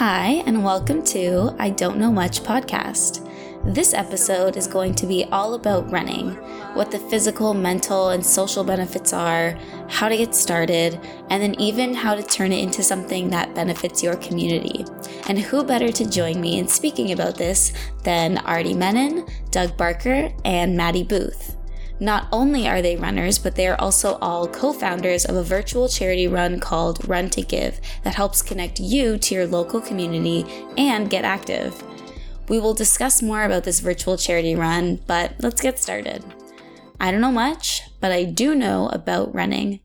Hi, and welcome to I Don't Know Much podcast. This episode is going to be all about running, what the physical, mental, and social benefits are, how to get started, and then even how to turn it into something that benefits your community. And who better to join me in speaking about this than Artie Menon, Doug Barker, and Maddie Booth. Not only are they runners, but they are also all co-founders of a virtual charity run called Run to Give that helps connect you to your local community and get active. We will discuss more about this virtual charity run, but let's get started. I don't know much, but I do know about running.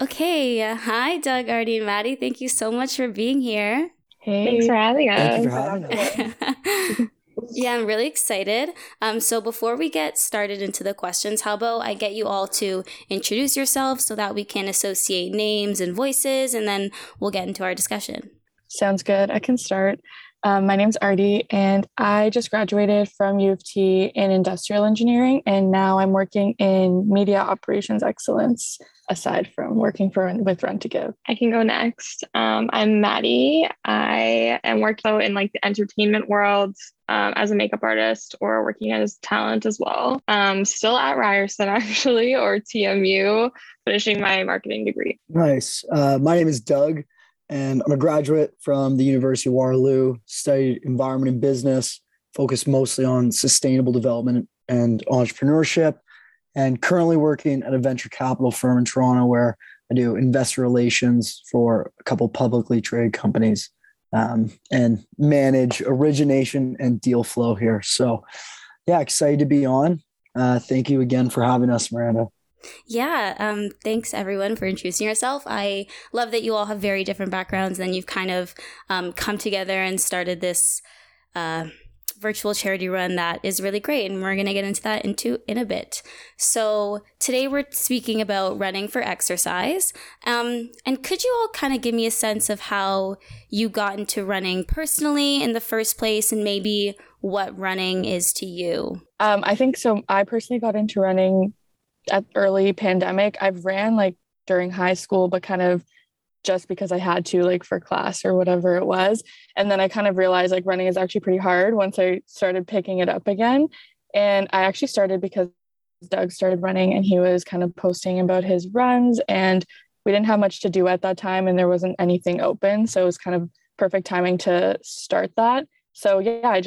Okay, hi Doug, Artie, and Maddie. Thank you so much for being here. Hey. Thanks for having us. Thank you for having us. Yeah, I'm really excited. So before we get started into the questions, how about I get you all to introduce yourselves so that we can associate names and voices, and then we'll get into our discussion. Sounds good. I can start. My name's Artie, and I just graduated from U of T in industrial engineering, and now I'm working in media operations excellence, aside from working with Run to Give. I can go next. I'm Maddie. I am working in the entertainment world as a makeup artist or working as talent as well. Still at Ryerson, actually, or TMU, finishing my marketing degree. Nice. My name is Doug, and I'm a graduate from the University of Waterloo, studied environment and business, focused mostly on sustainable development and entrepreneurship, and currently working at a venture capital firm in Toronto where I do investor relations for a couple publicly traded companies and manage origination and deal flow here. So yeah, excited to be on. Thank you again for having us, Miranda. Yeah, thanks everyone for introducing yourself. I love that you all have very different backgrounds and you've kind of come together and started this virtual charity run that is really great, and we're going to get into that in a bit. So today we're speaking about running for exercise, and could you all kind of give me a sense of how you got into running personally in the first place, and maybe what running is to you? I think so. I personally got into running at early pandemic. I've ran during high school, but kind of just because I had to for class or whatever it was. And then I kind of realized running is actually pretty hard once I started picking it up again. And I actually started because Doug started running and he was kind of posting about his runs, and we didn't have much to do at that time and there wasn't anything open. So it was kind of perfect timing to start that. So yeah,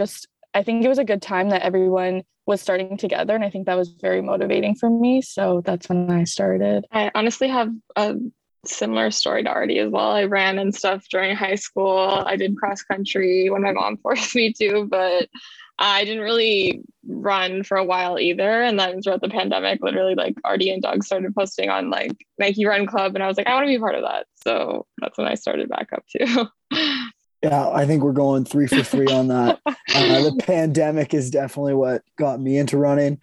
I think it was a good time that everyone was starting together. And I think that was very motivating for me. So that's when I started. I honestly have a similar story to Artie as well. I ran and stuff during high school. I did cross country when my mom forced me to, but I didn't really run for a while either. And then throughout the pandemic, literally Artie and Doug started posting on Nike Run Club. And I was I want to be part of that. So that's when I started back up too. Yeah, I think we're going 3 for 3 on that. The pandemic is definitely what got me into running.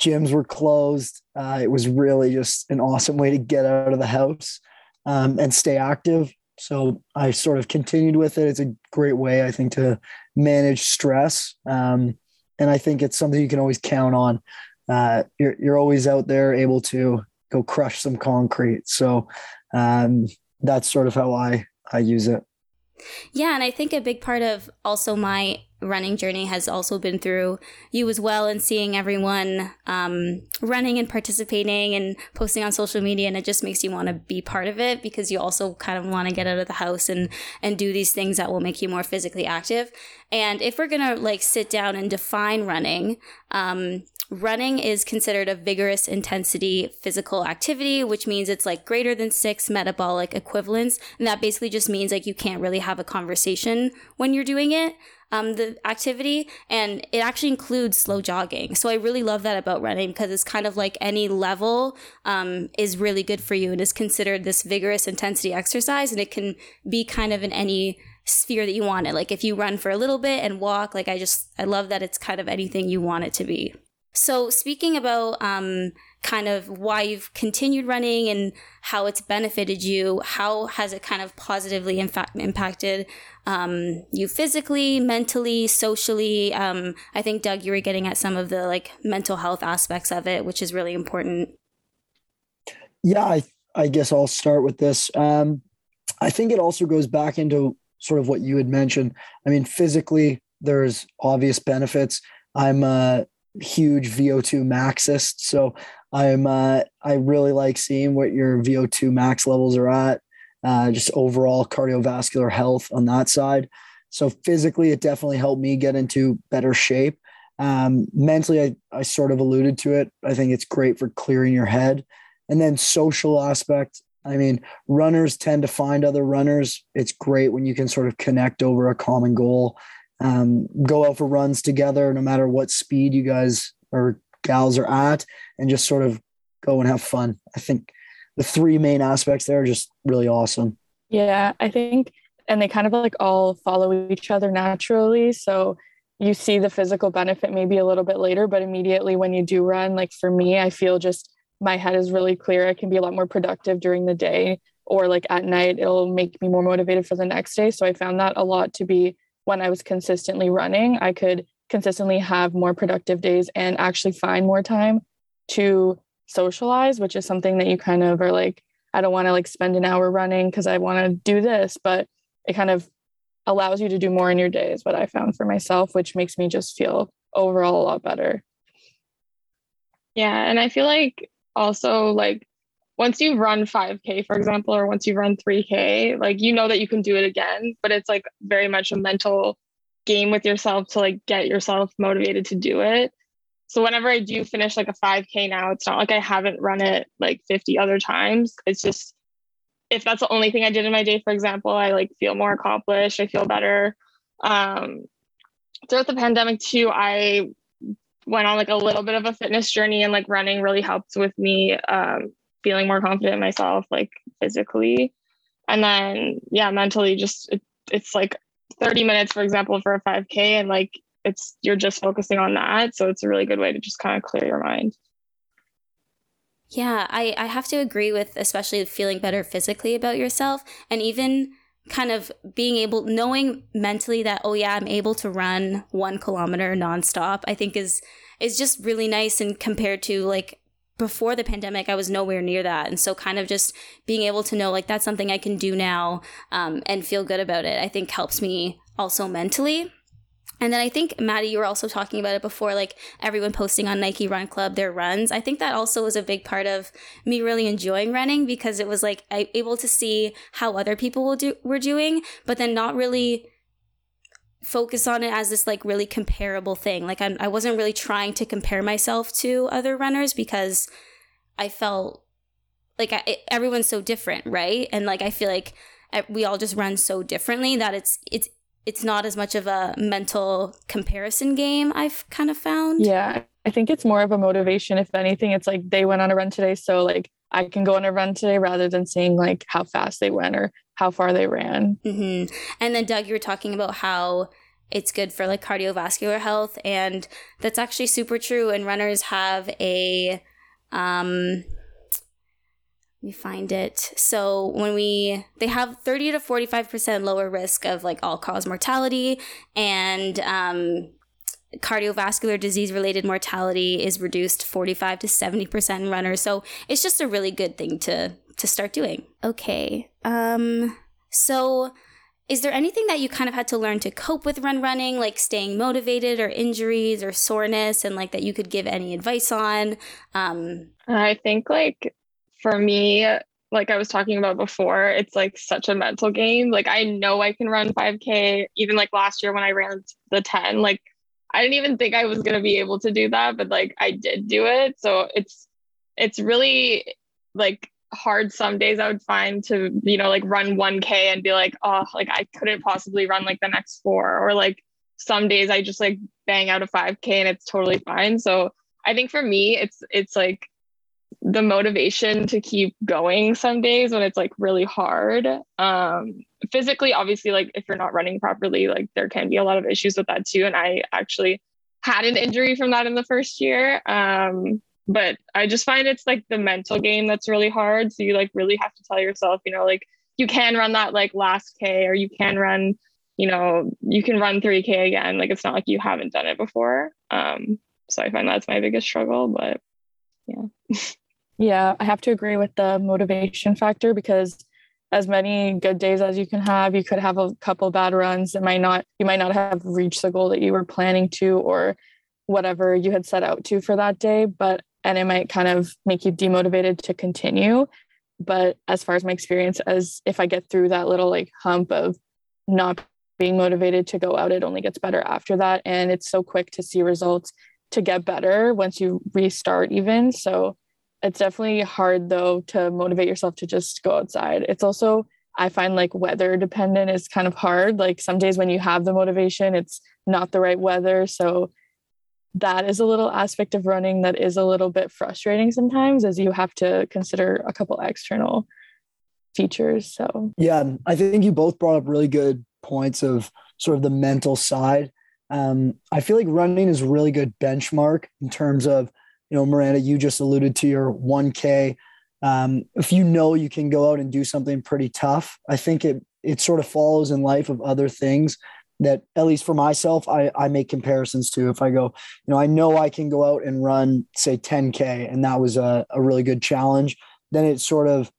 Gyms were closed. It was really just an awesome way to get out of the house and stay active. So I sort of continued with it. It's a great way, I think, to manage stress. And I think it's something you can always count on. You're always out there able to go crush some concrete. So that's sort of how I use it. Yeah, and I think a big part of also my running journey has also been through you as well, and seeing everyone running and participating and posting on social media, and it just makes you want to be part of it because you also kind of want to get out of the house and do these things that will make you more physically active. And if we're going to sit down and define running, running is considered a vigorous intensity physical activity, which means it's greater than 6 metabolic equivalents. And that basically just means you can't really have a conversation when you're doing it, the activity. And it actually includes slow jogging. So I really love that about running because it's kind of any level is really good for you and is considered this vigorous intensity exercise. And it can be kind of in any sphere that you want it. If you run for a little bit and walk, I love that it's kind of anything you want it to be. So speaking about kind of why you've continued running and how it's benefited you, how has it kind of positively impacted you physically, mentally, socially? I think, Doug, you were getting at some of the mental health aspects of it, which is really important. Yeah, I guess I'll start with this. I think it also goes back into sort of what you had mentioned. I mean, physically, there's obvious benefits. I'm a huge VO2 maxist, so I really like seeing what your VO2 max levels are at, just overall cardiovascular health on that side. So physically, it definitely helped me get into better shape. Mentally, I sort of alluded to it. I think it's great for clearing your head. And then social aspect. I mean, runners tend to find other runners. It's great when you can sort of connect over a common goal, go out for runs together, no matter what speed you guys or gals are at, and just sort of go and have fun. I think the three main aspects there are just really awesome. Yeah, I think, and they kind of like all follow each other naturally. So you see the physical benefit maybe a little bit later, but immediately when you do run, like for me, I feel just my head is really clear. I can be a lot more productive during the day, or like at night, it'll make me more motivated for the next day. So I found that a lot to be when I was consistently running, I could consistently have more productive days and actually find more time to socialize, which is something that you kind of are like, I don't want to like spend an hour running because I want to do this, but it kind of allows you to do more in your day is what I found for myself, which makes me just feel overall a lot better. Yeah. And I feel like also like once you run 5K, for example, or once you run 3K, like, you know that you can do it again, but it's like very much a mental game with yourself to like get yourself motivated to do it. So whenever I do finish like a 5K now, it's not like I haven't run it like 50 other times. It's just, if that's the only thing I did in my day, for example, I like feel more accomplished. I feel better. Throughout the pandemic too, I went on like a little bit of a fitness journey, and like running really helped with me feeling more confident in myself, like physically. And then, yeah, mentally just, it's like 30 minutes, for example, for a 5K, and like, it's, you're just focusing on that. So it's a really good way to just kind of clear your mind. Yeah, I have to agree with especially feeling better physically about yourself, and even kind of being able, knowing mentally that, oh yeah, I'm able to run 1 kilometer nonstop, I think is just really nice. And compared to like before the pandemic, I was nowhere near that. And so kind of just being able to know like that's something I can do now and feel good about it, I think helps me also mentally. And then I think, Maddie, you were also talking about it before, like everyone posting on Nike Run Club their runs. I think that also was a big part of me really enjoying running, because it was like I able to see how other people were doing, but then not really focus on it as this like really comparable thing. Like I wasn't really trying to compare myself to other runners, because I felt like everyone's so different, right? And like I feel like we all just run so differently that it's not as much of a mental comparison game, I've kind of found. Yeah, I think it's more of a motivation. If anything, it's like they went on a run today, so like I can go on a run today, rather than seeing like how fast they went or how far they ran. Mm-hmm. And then Doug, you were talking about how it's good for like cardiovascular health, and that's actually super true. And runners have a, let me find it. So they have 30 to 45% lower risk of like all-cause mortality, and cardiovascular disease-related mortality is reduced 45 to 70% in runners. So it's just a really good thing to start doing. Okay. So is there anything that you kind of had to learn to cope with running, like staying motivated or injuries or soreness, and like that you could give any advice on? I think like, for me, like I was talking about before, it's like such a mental game. Like I know I can run 5K, even like last year when I ran the 10, like I didn't even think I was going to be able to do that, but like I did do it. So it's really like hard some days I would find to, you know, like run 1K and be like, oh, like I couldn't possibly run like the next 4, or like some days I just like bang out a 5K and it's totally fine. So I think for me, it's like the motivation to keep going some days when it's like really hard. Physically, obviously, like if you're not running properly, like there can be a lot of issues with that too. And I actually had an injury from that in the first year. But I just find it's like the mental game that's really hard. So you like really have to tell yourself, you know, like you can run that like last K, or you can run, you know, you can run 3K again. Like it's not like you haven't done it before. So I find that's my biggest struggle, but yeah. Yeah, I have to agree with the motivation factor, because as many good days as you can have. You could have a couple bad runs that might not have reached the goal that you were planning to, or whatever you had set out to for that day, and it might kind of make you demotivated to continue. But as far as my experience, as if I get through that little hump of not being motivated to go out, it only gets better after that. And it's so quick to see results to get better once you restart even. So it's definitely hard though to motivate yourself to just go outside. It's also, I find weather dependent is kind of hard. Some days when you have the motivation, it's not the right weather. So that is a little aspect of running that is a little bit frustrating sometimes, as you have to consider a couple external features. So yeah, I think you both brought up really good points of sort of the mental side. I feel like running is a really good benchmark in terms of, Miranda, you just alluded to your 1K. If you can go out and do something pretty tough, I think it sort of follows in life of other things that, at least for myself, I make comparisons to. If I go, I know I can go out and run, say 10K, and that was a really good challenge, then it sort of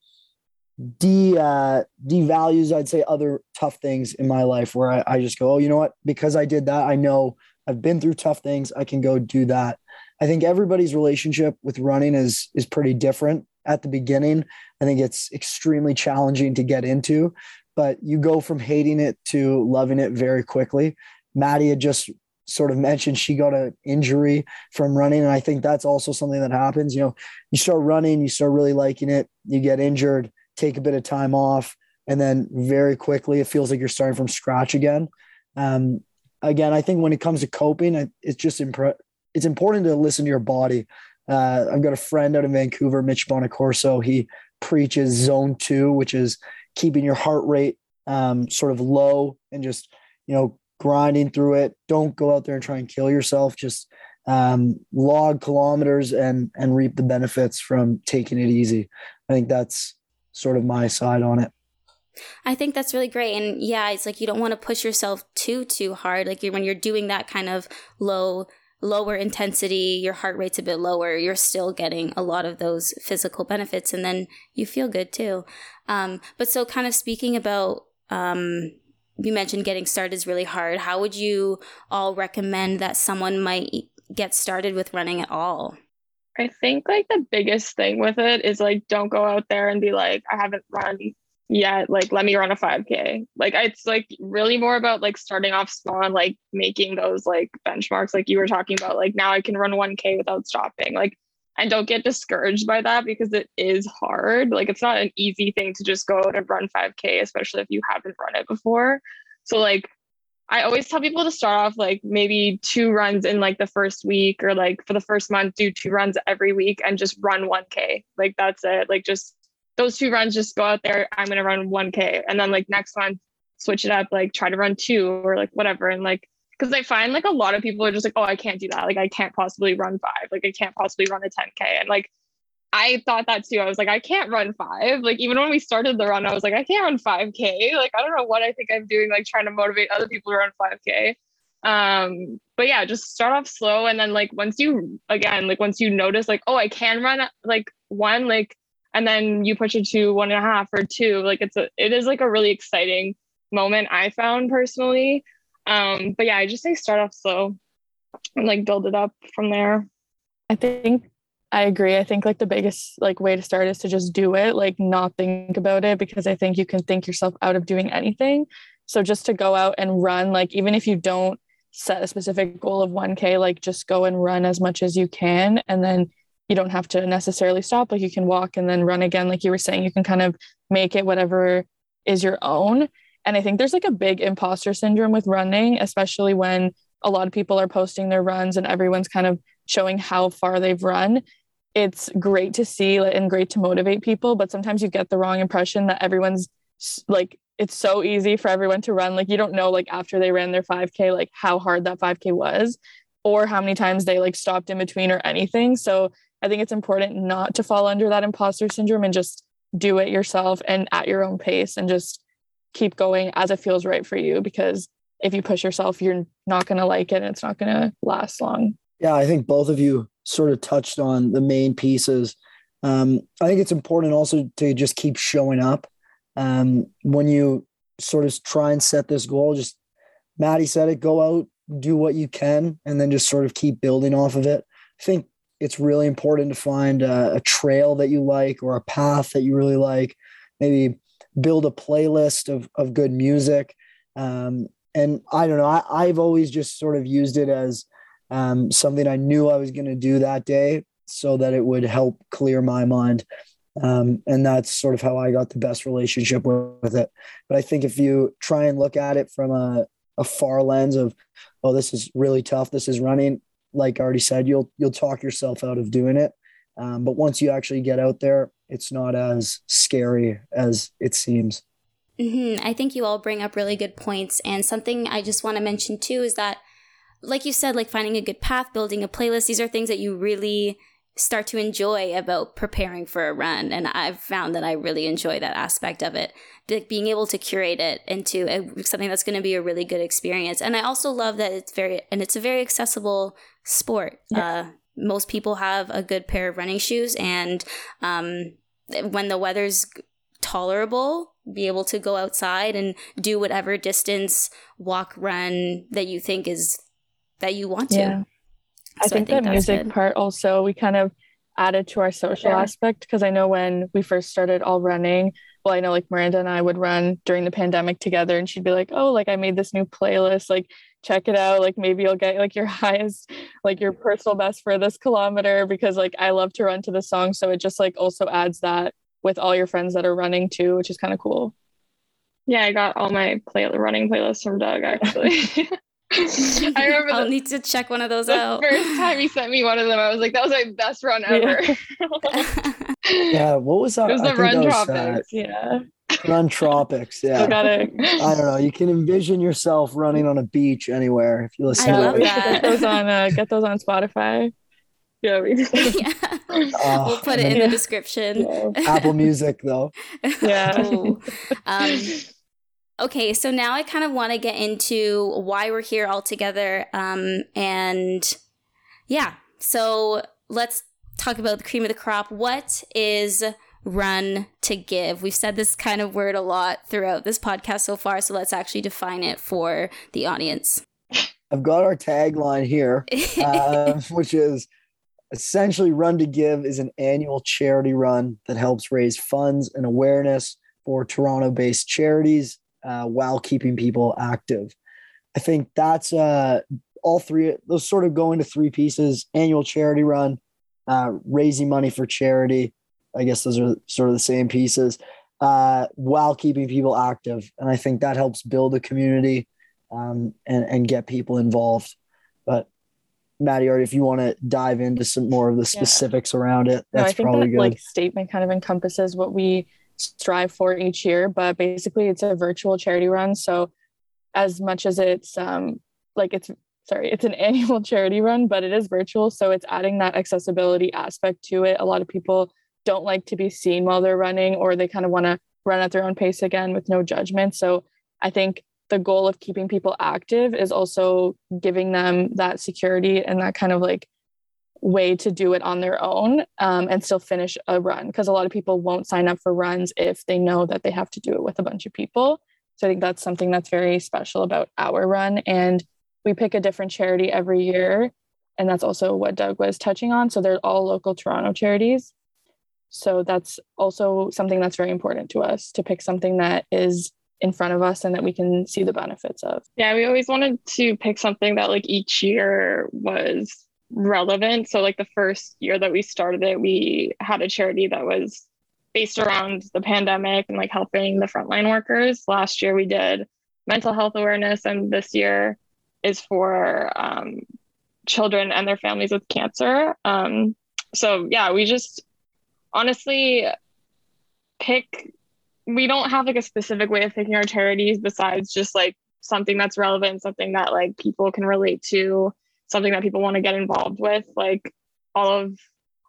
devalues, I'd say, other tough things in my life where I just go, oh, you know what? Because I did that, I know I've been through tough things, I can go do that. I think everybody's relationship with running is pretty different at the beginning. I think it's extremely challenging to get into, but you go from hating it to loving it very quickly. Maddie had just sort of mentioned she got an injury from running. And I think that's also something that happens. You start running, you start really liking it, you get injured, take a bit of time off, and then very quickly it feels like you're starting from scratch again. Again, I think when it comes to coping, it's just it's important to listen to your body. I've got a friend out in Vancouver, Mitch Bonacorso. He preaches zone 2, which is keeping your heart rate sort of low and just, grinding through it. Don't go out there and try and kill yourself. Just log kilometers and reap the benefits from taking it easy. I think that's sort of my side on it. I think that's really great. And yeah, it's you don't want to push yourself too hard. When you're doing that kind of lower intensity, your heart rate's a bit lower, you're still getting a lot of those physical benefits, and then you feel good too. But so kind of speaking about, you mentioned getting started is really hard. How would you all recommend that someone might get started with running at all? I think the biggest thing with it is don't go out there and be I haven't run yet, let me run a 5K. It's really more about starting off small and making those benchmarks you were talking about. Now I can run 1K without stopping. And don't get discouraged by that, because it is hard. It's not an easy thing to just go out and run 5K, especially if you haven't run it before. So I always tell people to start off maybe 2 runs in the first week, or for the first month, do 2 runs every week and just run 1K. That's it. Just those 2 runs, just go out there. I'm going to run 1K. And then next month, switch it up, try to run 2 or whatever. And because I find a lot of people are just oh, I can't do that. I can't possibly run 5. I can't possibly run a 10K. And I thought that too. I was I can't run 5. Even when we started the run, I was I can't run 5K. I don't know what I think I'm doing, trying to motivate other people to run 5K. But yeah, just start off slow. And then once you notice, I can run 1, and then you push it to 1.5 or 2, it is a really exciting moment, I found personally. But yeah, I just say start off slow and build it up from there. I think I agree. I think the biggest way to start is to just do it, not think about it, because I think you can think yourself out of doing anything. So just to go out and run, even if you don't set a specific goal of 1K, just go and run as much as you can. And then you don't have to necessarily stop. You can walk and then run again. Like you were saying, you can kind of make it whatever is your own. And I think there's a big imposter syndrome with running, especially when a lot of people are posting their runs and everyone's kind of showing how far they've run. It's great to see and great to motivate people, but sometimes you get the wrong impression that everyone's it's so easy for everyone to run. You don't know, after they ran their 5K, how hard that 5K was, or how many times they stopped in between or anything. So I think it's important not to fall under that imposter syndrome and just do it yourself and at your own pace, and just keep going as it feels right for you. Because if you push yourself, you're not going to like it, and it's not going to last long. Yeah, I think both of you sort of touched on the main pieces. I think it's important also to just keep showing up. When you sort of try and set this goal, just Maddie said it, go out, do what you can, and then just sort of keep building off of it. I think it's really important to find a trail that you like or a path that you really like, maybe build a playlist of good music. And I don't know, I've always just sort of used it as something I knew I was going to do that day so that it would help clear my mind. And that's sort of how I got the best relationship with it. But I think if you try and look at it from a far lens of, oh, this is really tough, this is running, like I already said, you'll talk yourself out of doing it. But once you actually get out there, it's not as scary as it seems. Mm-hmm. I think you all bring up really good points. And something I just want to mention too is that, like you said, like finding a good path, building a playlist, these are things that you really start to enjoy about preparing for a run. And I've found that I really enjoy that aspect of it, like being able to curate it into something that's going to be a really good experience. And I also love that it's a very accessible sport. Yeah. Most people have a good pair of running shoes, and when the weather's tolerable, be able to go outside and do whatever distance, walk, run that you think is that you want to. Yeah. I think the music part also, we kind of added to our social aspect, because I know when we first started all running, well, I know like Miranda and I would run during the pandemic together, and she'd be like, oh, like I made this new playlist, like check it out, like maybe you'll get like your highest, like your personal best for this kilometer, because like I love to run to the song. So it just like also adds that with all your friends that are running too, which is kind of cool. Yeah, I got all my running playlists from Doug actually. I remember I'll need to check one of those out. First time he sent me one of them, I was like, that was my best run ever. Yeah, what was that? It was the Run Tropics. Yeah. Run Tropics, yeah. I got it. I don't know. You can envision yourself running on a beach anywhere if you listen to it. Get those on Spotify. Yeah, we'll put it in the description. Yeah. Apple Music though. Yeah. Okay, so now I kind of want to get into why we're here all together. So let's talk about the cream of the crop. What is Run to Give? We've said this kind of word a lot throughout this podcast so far, so let's actually define it for the audience. I've got our tagline here, which is essentially Run to Give is an annual charity run that helps raise funds and awareness for Toronto-based charities. While keeping people active. I think that's all three, those sort of go into three pieces: annual charity run, raising money for charity. I guess those are sort of the same pieces, while keeping people active. And I think that helps build a community and get people involved. But Maddie, or if you want to dive into some more of the specifics around it, that's probably good. Like statement kind of encompasses what we strive for each year, but basically it's a virtual charity run. So as much as it's an annual charity run, but it is virtual, so it's adding that accessibility aspect to it. A lot of people don't like to be seen while they're running, or they kind of want to run at their own pace again with no judgment. So I think the goal of keeping people active is also giving them that security and that kind of like way to do it on their own and still finish a run, because a lot of people won't sign up for runs if they know that they have to do it with a bunch of people. So I think that's something that's very special about our run, and we pick a different charity every year, and that's also what Doug was touching on. So they're all local Toronto charities, so that's also something that's very important to us, to pick something that is in front of us and that we can see the benefits of. Yeah, we always wanted to pick something that like each year was relevant. So like the first year that we started it, we had a charity that was based around the pandemic and like helping the frontline workers. Last year we did mental health awareness, and this year is for children and their families with cancer. We just honestly we don't have like a specific way of picking our charities besides just like something that's relevant, something that like people can relate to, something that people want to get involved with. Like all of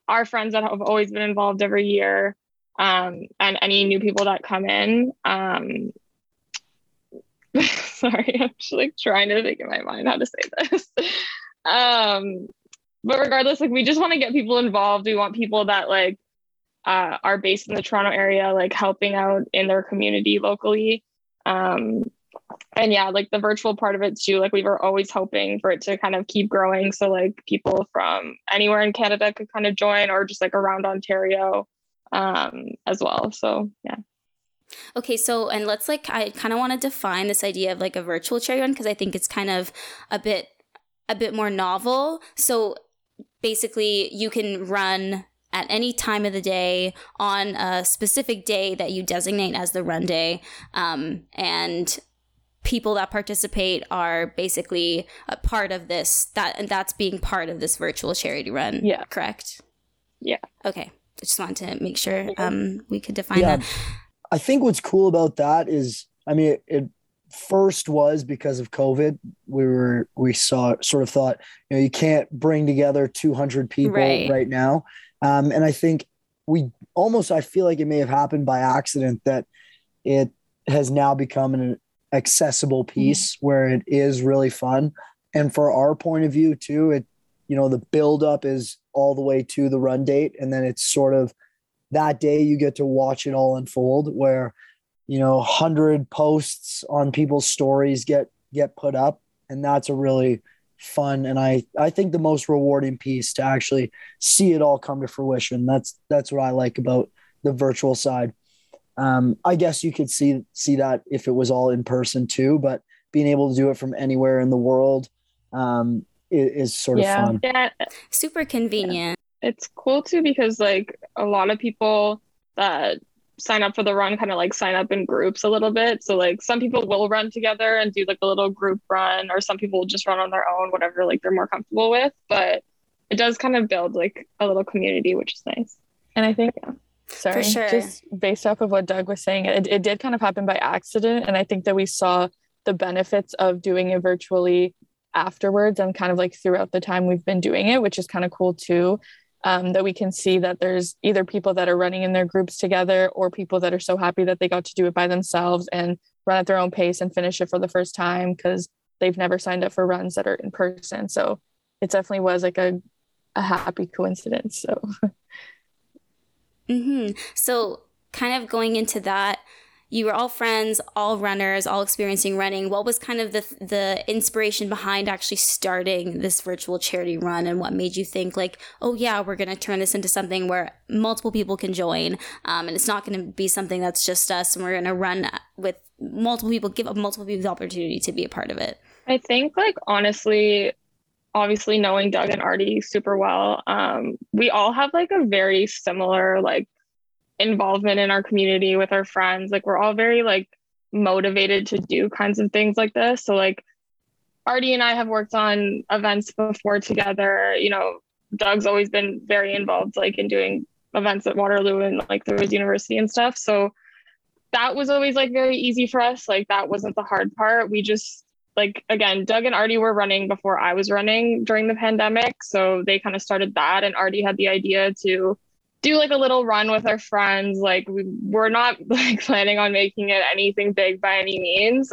our friends that have always been involved every year and any new people that come in. Sorry, I'm just like trying to think in my mind how to say this. But regardless, like we just want to get people involved. We want people that like are based in the Toronto area, like helping out in their community locally. And yeah, like the virtual part of it too, like we were always hoping for it to kind of keep growing. So like people from anywhere in Canada could kind of join, or just like around Ontario as well. So yeah. Okay. So, and let's like, I kind of want to define this idea of like a virtual charity run, because I think it's kind of a bit more novel. So basically you can run at any time of the day on a specific day that you designate as the run day. And people that participate are basically a part of this, that's being part of this virtual charity run. Yeah. Correct? Yeah. Okay. I just wanted to make sure we could define that. I think what's cool about that is, I mean, it first was because of COVID, we thought, you know, you can't bring together 200 people right now. And I think I feel like it may have happened by accident that it has now become an accessible piece where it is really fun. And for our point of view too, it, you know, the buildup is all the way to the run date. And then it's sort of that day you get to watch it all unfold, where, you know, 100 posts on people's stories get put up. And that's a really fun, and I think the most rewarding piece, to actually see it all come to fruition. That's what I like about the virtual side. I guess you could see that if it was all in person too, but being able to do it from anywhere in the world is sort of fun. Yeah, super convenient. Yeah. It's cool too, because like a lot of people that sign up for the run kind of like sign up in groups a little bit. So like some people will run together and do like a little group run, or some people will just run on their own, whatever like they're more comfortable with. But it does kind of build like a little community, which is nice. And I think just based off of what Doug was saying, it did kind of happen by accident. And I think that we saw the benefits of doing it virtually afterwards, and kind of like throughout the time we've been doing it, which is kind of cool too. That we can see that there's either people that are running in their groups together, or people that are so happy that they got to do it by themselves and run at their own pace and finish it for the first time, because they've never signed up for runs that are in person. So it definitely was like a happy coincidence. So. So kind of going into that, you were all friends, all runners, all experiencing running. What was kind of the inspiration behind actually starting this virtual charity run, and what made you think like, oh yeah, we're going to turn this into something where multiple people can join, and it's not going to be something that's just us, and we're going to run with multiple people, give multiple people the opportunity to be a part of it? I think like honestly, obviously knowing Doug and Artie super well, we all have like a very similar like involvement in our community with our friends. Like we're all very like motivated to do kinds of things like this. So like Artie and I have worked on events before together. You know, Doug's always been very involved like in doing events at Waterloo and like through his university and stuff. So that was always like very easy for us. Like that wasn't the hard part. We just like, again, Doug and Artie were running before I was running during the pandemic. So they kind of started that, and Artie had the idea to do like a little run with our friends. Like we're not like planning on making it anything big by any means.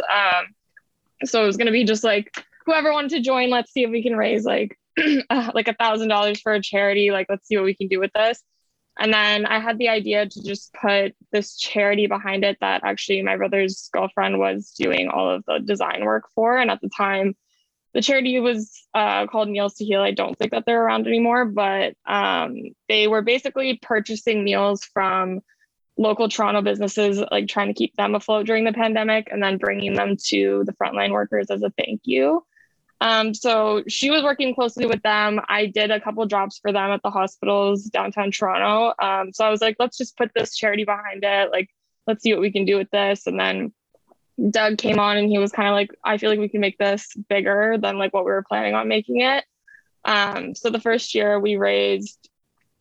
So it was going to be just like, whoever wanted to join, let's see if we can raise like like $1,000 for a charity. Like, let's see what we can do with this. And then I had the idea to just put this charity behind it that actually my brother's girlfriend was doing all of the design work for. And at the time, the charity was called Meals to Heal. I don't think that they're around anymore, but they were basically purchasing meals from local Toronto businesses, like trying to keep them afloat during the pandemic, and then bringing them to the frontline workers as a thank you. So she was working closely with them. I did a couple jobs for them at the hospitals downtown Toronto. So I was like, let's just put this charity behind it. Like, let's see what we can do with this. And then Doug came on and he was kind of like, I feel like we can make this bigger than like what we were planning on making it. So the first year we raised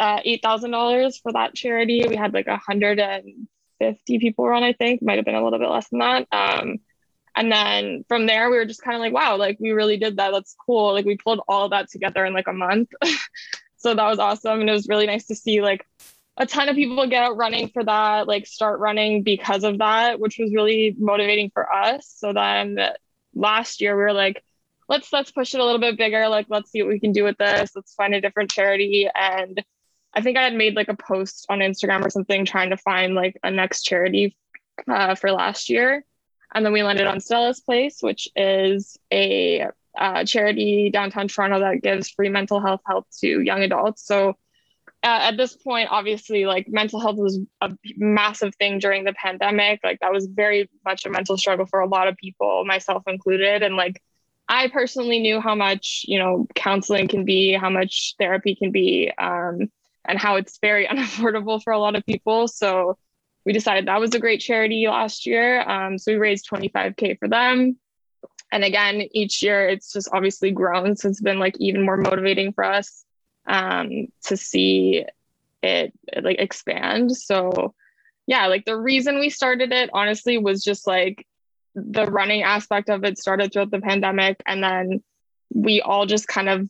$8,000 for that charity. We had like 150 people run, I think. Might have been a little bit less than that. And then from there, we were just kind of like, wow, like we really did that. That's cool. Like we pulled all of that together in like a month. So that was awesome. And it was really nice to see like a ton of people get out running for that, like start running because of that, which was really motivating for us. So then last year we were like, let's push it a little bit bigger. Like, let's see what we can do with this. Let's find a different charity. And I think I had made like a post on Instagram or something trying to find like a next charity for last year. And then we landed on Stella's Place, which is a charity downtown Toronto that gives free mental health help to young adults. So at this point, obviously, like mental health was a massive thing during the pandemic. Like that was very much a mental struggle for a lot of people, myself included. And like, I personally knew how much, you know, counseling can be, how much therapy can be, and how it's very unaffordable for a lot of people. So we decided that was a great charity last year. So we raised $25,000 for them. And again, each year it's just obviously grown. So it's been like even more motivating for us to see it like expand. So yeah, like the reason we started it honestly was just like the running aspect of it started throughout the pandemic. And then we all just kind of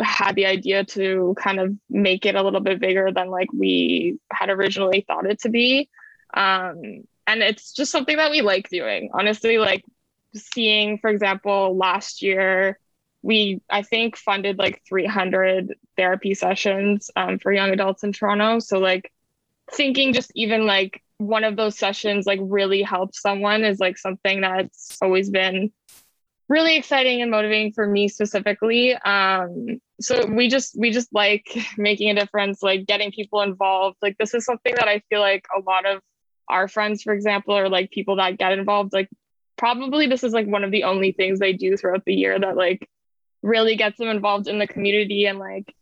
had the idea to kind of make it a little bit bigger than like we had originally thought it to be. And it's just something that we like doing. Honestly, like seeing, for example, last year, we, I think, funded like 300 therapy sessions for young adults in Toronto. So like thinking just even like one of those sessions like really helped someone is like something that's always been really exciting and motivating for me specifically. So we just like making a difference, like getting people involved. Like this is something that I feel like a lot of our friends, for example, or like people that get involved, like probably this is like one of the only things they do throughout the year that like really gets them involved in the community and like,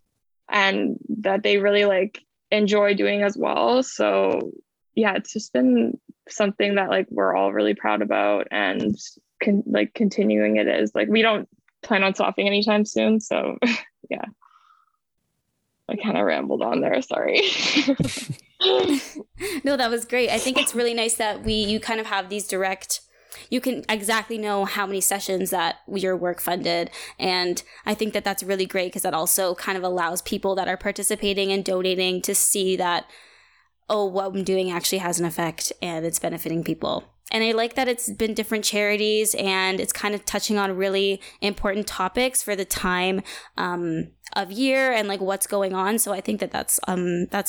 and that they really like enjoy doing as well. So yeah, it's just been something that like we're all really proud about and continuing it is like we don't plan on stopping anytime soon. So yeah, I kind of rambled on there, sorry. No, that was great. I think it's really nice that you kind of have these direct, you can exactly know how many sessions that your work funded. And I think that that's really great because that also kind of allows people that are participating and donating to see that, oh, what I'm doing actually has an effect and it's benefiting people. And I like that it's been different charities and it's kind of touching on really important topics for the time of year and like what's going on. So I think that that's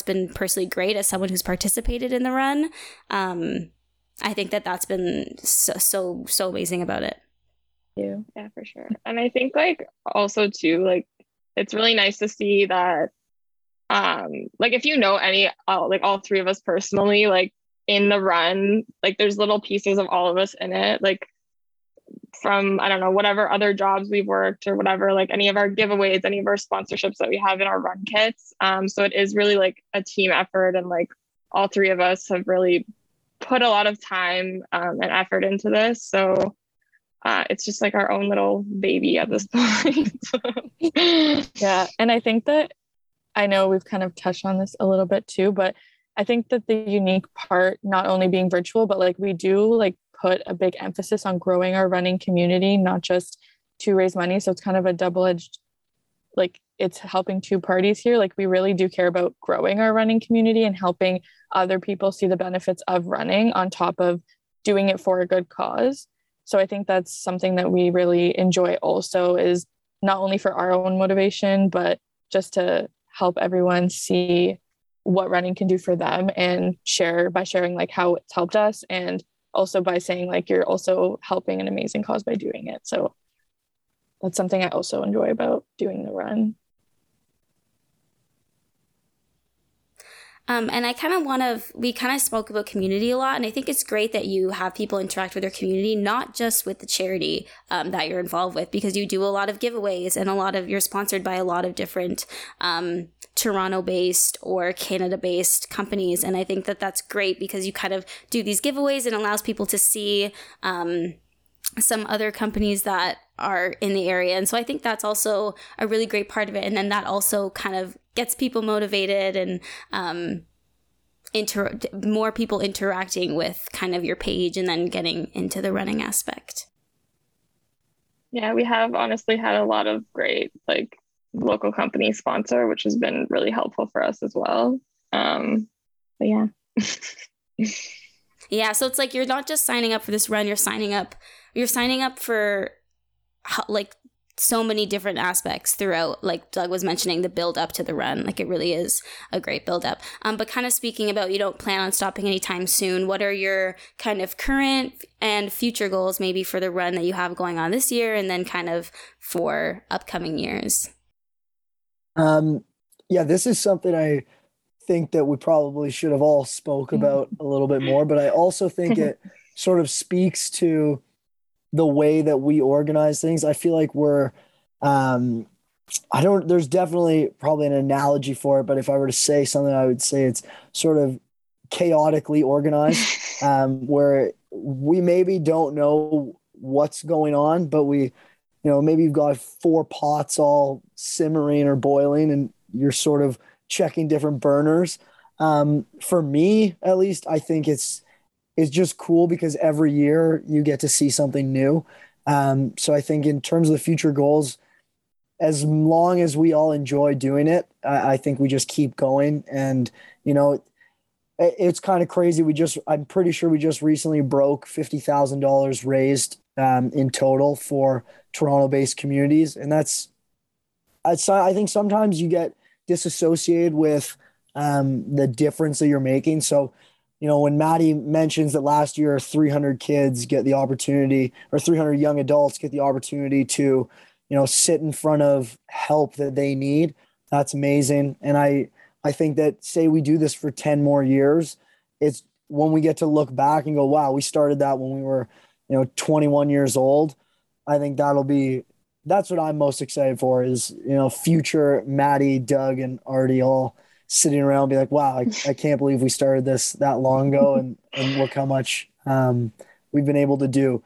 been personally great as someone who's participated in the run. I think that that's been so amazing about it. Yeah, for sure. And I think like also too, like it's really nice to see that like if you know any, like all three of us personally, like in the run, like there's little pieces of all of us in it, like from, I don't know, whatever other jobs we've worked or whatever, like any of our giveaways, any of our sponsorships that we have in our run kits. So it is really like a team effort and like all three of us have really put a lot of time and effort into this. So it's just like our own little baby at this point. Yeah. And I think that, I know we've kind of touched on this a little bit too, but I think that the unique part, not only being virtual, but like we do like put a big emphasis on growing our running community, not just to raise money. So it's kind of a double-edged, like it's helping two parties here. Like we really do care about growing our running community and helping other people see the benefits of running on top of doing it for a good cause. So I think that's something that we really enjoy also, is not only for our own motivation, but just to help everyone see what running can do for them and share by sharing like how it's helped us, and also by saying like you're also helping an amazing cause by doing it. So that's something I also enjoy about doing the run. And I kind of we spoke about community a lot, and I think it's great that you have people interact with their community, not just with the charity that you're involved with, because you do a lot of giveaways and you're sponsored by a lot of different Toronto-based or Canada-based companies. And I think that that's great because you kind of do these giveaways and allows people to see some other companies that are in the area. And so I think that's also a really great part of it. And then that also kind of gets people motivated and more people interacting with kind of your page and then getting into the running aspect. Yeah, we have honestly had a lot of great like local company sponsor, which has been really helpful for us as well. But yeah. Yeah, so it's like you're not just signing up for this run, you're signing up for like so many different aspects throughout, like Doug was mentioning, the build up to the run. Like, it really is a great build up. But kind of speaking about, you don't plan on stopping anytime soon. What are your kind of current and future goals maybe for the run that you have going on this year and then kind of for upcoming years? Yeah, this is something I think that we probably should have all spoke about a little bit more, but I also think it sort of speaks to the way that we organize things. I feel like we're, there's definitely probably an analogy for it, but if I were to say something, I would say it's sort of chaotically organized, where we maybe don't know what's going on, but we, you know, maybe you've got four pots all simmering or boiling and you're sort of checking different burners. For me, at least, I think it's just cool because every year you get to see something new. So I think in terms of the future goals, as long as we all enjoy doing it, I think we just keep going. And, you know, it's kind of crazy. I'm pretty sure we just recently broke $50,000 raised in total for Toronto-based communities. And I think sometimes you get disassociated with the difference that you're making. So, you know, when Maddie mentions that last year 300 kids get the opportunity, or 300 young adults get the opportunity to, you know, sit in front of help that they need, that's amazing. And I think that, say we do this for 10 more years, it's when we get to look back and go, wow, we started that when we were, you know, 21 years old. I think that's what I'm most excited for is, you know, future Maddie, Doug, and Artie all sitting around and be like, wow, I can't believe we started this that long ago and look how much we've been able to do.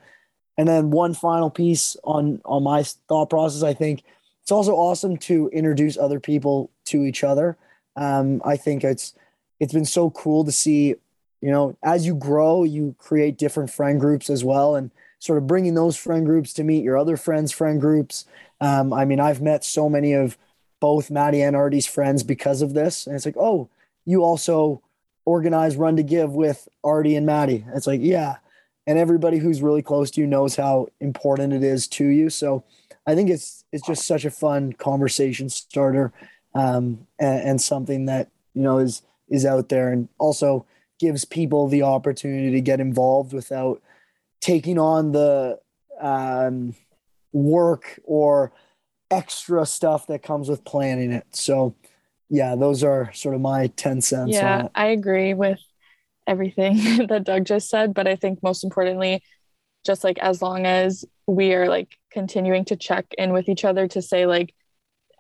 And then one final piece on my thought process, I think it's also awesome to introduce other people to each other. I think it's been so cool to see, you know, as you grow, you create different friend groups as well, and sort of bringing those friend groups to meet your other friends' friend groups. I mean, I've met so many of both Maddie and Artie's friends because of this. And it's like, oh, you also organize Run to Give with Artie and Maddie. It's like, yeah. And everybody who's really close to you knows how important it is to you. So I think it's just such a fun conversation starter, and something that, you know, is out there and also gives people the opportunity to get involved without taking on the work or extra stuff that comes with planning it. So yeah, those are sort of my 10 cents. Yeah, on it. I agree with everything that Doug just said, but I think most importantly, just like as long as we are like continuing to check in with each other to say like,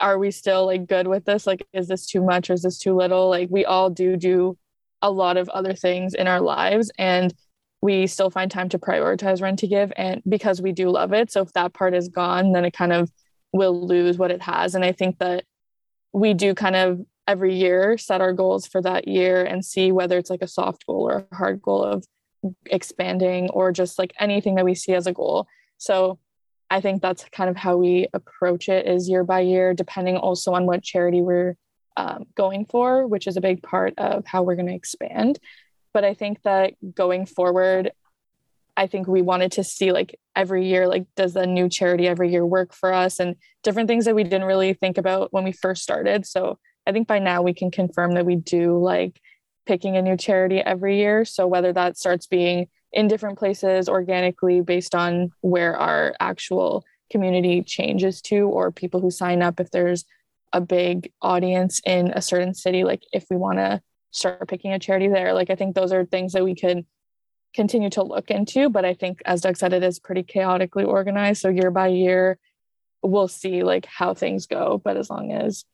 are we still like good with this? Like, is this too much? Or is this too little? Like, we all do a lot of other things in our lives, and we still find time to prioritize Run to Give, and because we do love it. So if that part is gone, then it kind of will lose what it has. And I think that we do kind of every year set our goals for that year and see whether it's like a soft goal or a hard goal of expanding or just like anything that we see as a goal. So I think that's kind of how we approach it, is year by year, depending also on what charity we're going for, which is a big part of how we're going to expand. But I think that going forward, I think we wanted to see like every year, like, does the new charity every year work for us, and different things that we didn't really think about when we first started. So I think by now we can confirm that we do like picking a new charity every year. So whether that starts being in different places organically based on where our actual community changes to, or people who sign up, if there's a big audience in a certain city, like if we want to start picking a charity there, like I think those are things that we could continue to look into. But I think, as Doug said, it is pretty chaotically organized. So year by year, we'll see like how things go. But as long as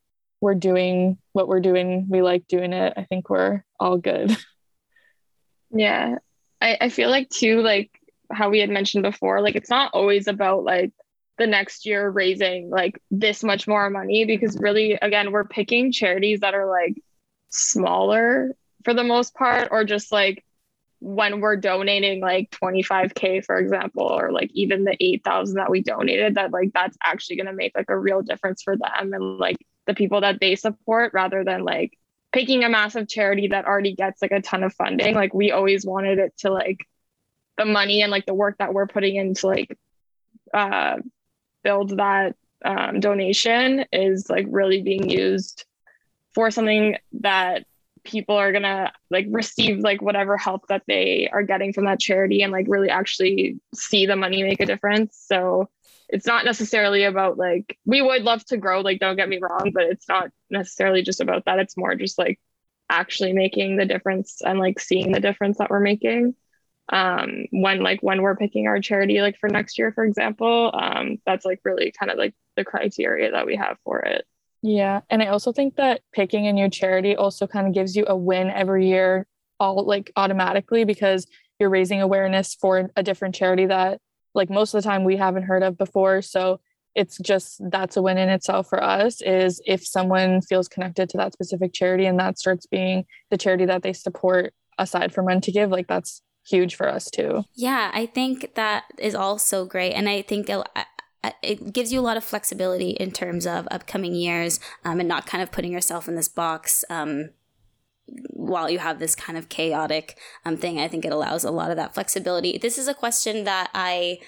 we're doing what we're doing, we like doing it, I think we're all good. Yeah. I feel like too, like how we had mentioned before, like it's not always about like the next year raising like this much more money, because really, again, we're picking charities that are like smaller for the most part, or just like when we're donating like $25,000, for example, or like even the 8,000 that we donated, that like that's actually going to make like a real difference for them and like the people that they support, rather than like picking a massive charity that already gets like a ton of funding. Like we always wanted it to like the money and like the work that we're putting into like build that donation is like really being used for something that people are gonna like receive like whatever help that they are getting from that charity and like really actually see the money make a difference. So it's not necessarily about like, we would love to grow, like don't get me wrong, but it's not necessarily just about that. It's more just like actually making the difference and like seeing the difference that we're making when we're picking our charity, like for next year, for example. That's like really kind of like the criteria that we have for it. Yeah. And I also think that picking a new charity also kind of gives you a win every year, all like automatically, because you're raising awareness for a different charity that like most of the time we haven't heard of before. So it's just, that's a win in itself for us, is if someone feels connected to that specific charity and that starts being the charity that they support aside from Run to Give, like that's huge for us too. Yeah, I think that is also great. And I think it gives you a lot of flexibility in terms of upcoming years, and not kind of putting yourself in this box while you have this kind of chaotic thing. I think it allows a lot of that flexibility. This is a question that I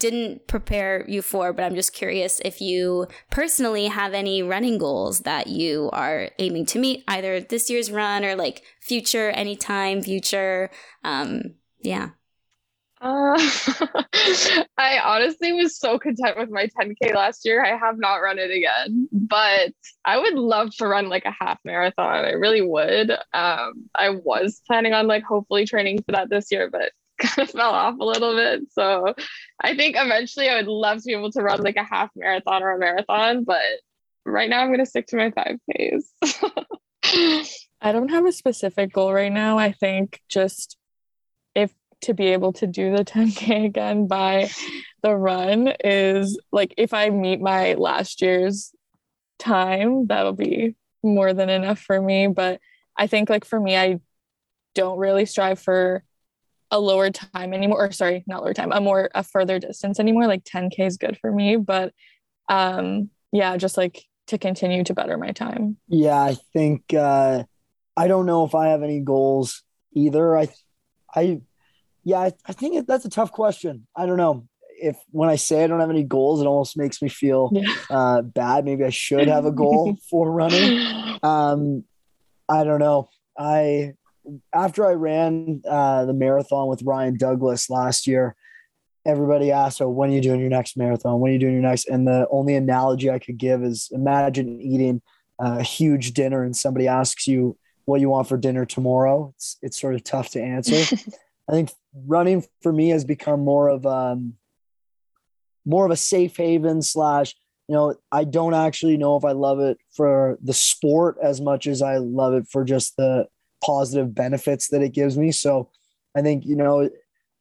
didn't prepare you for, but I'm just curious if you personally have any running goals that you are aiming to meet, either this year's run or like future, anytime future. Yeah. I honestly was so content with my 10K last year. I have not run it again, but I would love to run like a half marathon. I really would. I was planning on like hopefully training for that this year, but kind of fell off a little bit. So I think eventually I would love to be able to run like a half marathon or a marathon, but right now I'm going to stick to my 5Ks. I don't have a specific goal right now. I think just to be able to do the 10K again by the run is like, if I meet my last year's time, that'll be more than enough for me. But I think like for me, I don't really strive for a lower time anymore, or sorry, not lower time, a further distance anymore. Like 10K is good for me, but yeah, just like to continue to better my time. Yeah. I think, I don't know if I have any goals either. I think that's a tough question. I don't know if when I say I don't have any goals, it almost makes me feel bad. Maybe I should have a goal for running. I don't know. After I ran the marathon with Ryan Douglas last year, everybody asked, "So when are you doing your next marathon? When are you doing your next?" And the only analogy I could give is imagine eating a huge dinner and somebody asks you what you want for dinner tomorrow. It's sort of tough to answer. I think running for me has become more of a safe haven / I don't actually know if I love it for the sport as much as I love it for just the positive benefits that it gives me. So I think,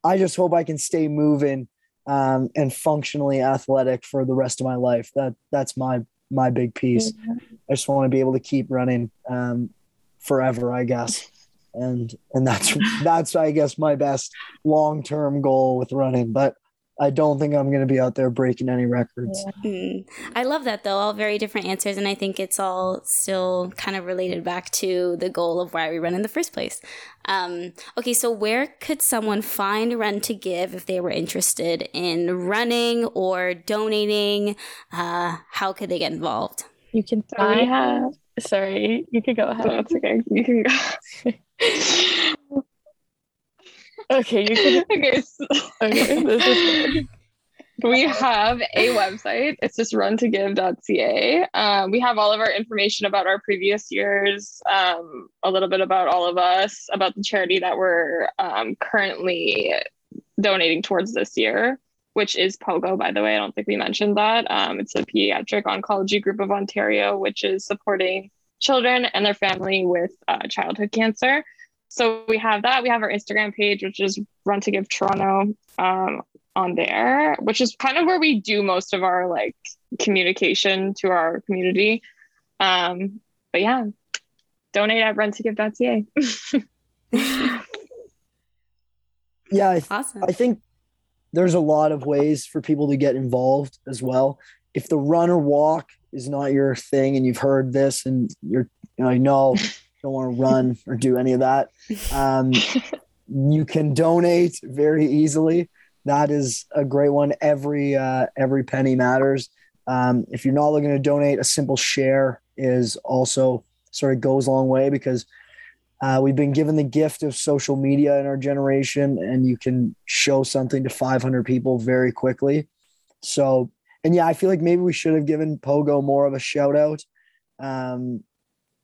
I just hope I can stay moving and functionally athletic for the rest of my life. That's my big piece. I just want to be able to keep running forever, I guess. And that's I guess my best long-term goal with running, but I don't think I'm going to be out there breaking any records. I love that though. All very different answers. And I think it's all still kind of related back to the goal of why we run in the first place. Okay. So where could someone find Run to Give if they were interested in running or donating? How could they get involved? You can find... Sorry, you could go ahead. No, it's okay. You can go. Okay, you can. Okay. This is... We have a website. It's just runtogive.ca. We have all of our information about our previous years, a little bit about all of us, about the charity that we're currently donating towards this year, which is Pogo, by the way. I don't think we mentioned that. It's the Pediatric Oncology Group of Ontario, which is supporting children and their family with childhood cancer. So we have that. We have our Instagram page, which is Run to Give Toronto on there, which is kind of where we do most of our like communication to our community. But yeah, donate at runtogive.ca. Yeah, awesome. I think there's a lot of ways for people to get involved as well. If the run or walk is not your thing and you've heard this and you don't want to run or do any of that, you can donate very easily. That is a great one. Every penny matters. If you're not looking to donate, a simple share is also sort of goes a long way, because we've been given the gift of social media in our generation, and you can show something to 500 people very quickly. So, and yeah, I feel like maybe we should have given Pogo more of a shout out.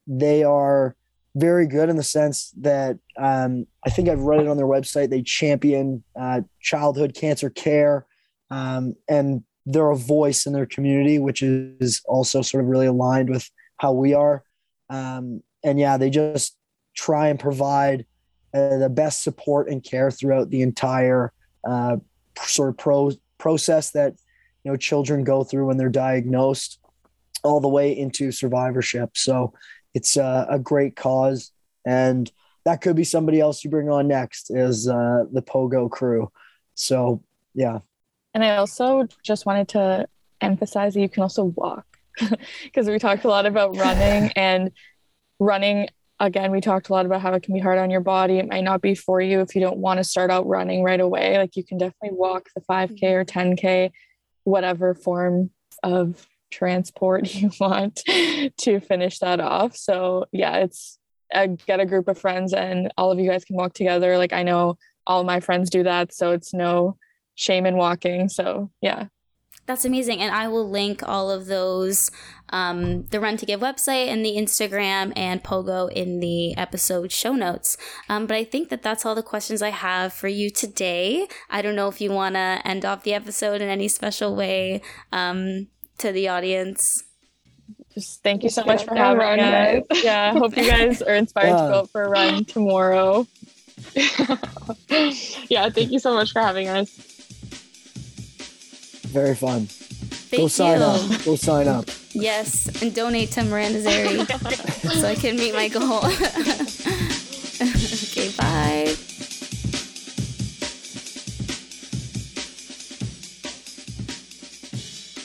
They are very good in the sense that I think I've read it on their website. They champion childhood cancer care, and they're a voice in their community, which is also sort of really aligned with how we are. And yeah, they just try and provide the best support and care throughout the entire sort of process that, you know, children go through when they're diagnosed, all the way into survivorship. So it's a great cause, and that could be somebody else you bring on next is the Pogo crew. So, yeah. And I also just wanted to emphasize that you can also walk, because we talked a lot about running, and running, again, we talked a lot about how it can be hard on your body. It might not be for you if you don't want to start out running right away. Like, you can definitely walk the 5K or 10K, whatever form of transport you want to finish that off. So yeah, it's get a group of friends and all of you guys can walk together. Like, I know all my friends do that, so it's no shame in walking. So yeah, that's amazing. And I will link all of those, the Run to Give website and the Instagram and Pogo in the episode show notes. But I think that that's all the questions I have for you today. I don't know if you want to end off the episode in any special way, to the audience. Just thank you so much for having us, guys. Yeah, I hope you guys are inspired to go out for a run tomorrow. Yeah, thank you so much for having us. Very fun. Thank you. Go sign up. Yes, and donate to Miranda's area so I can meet my goal.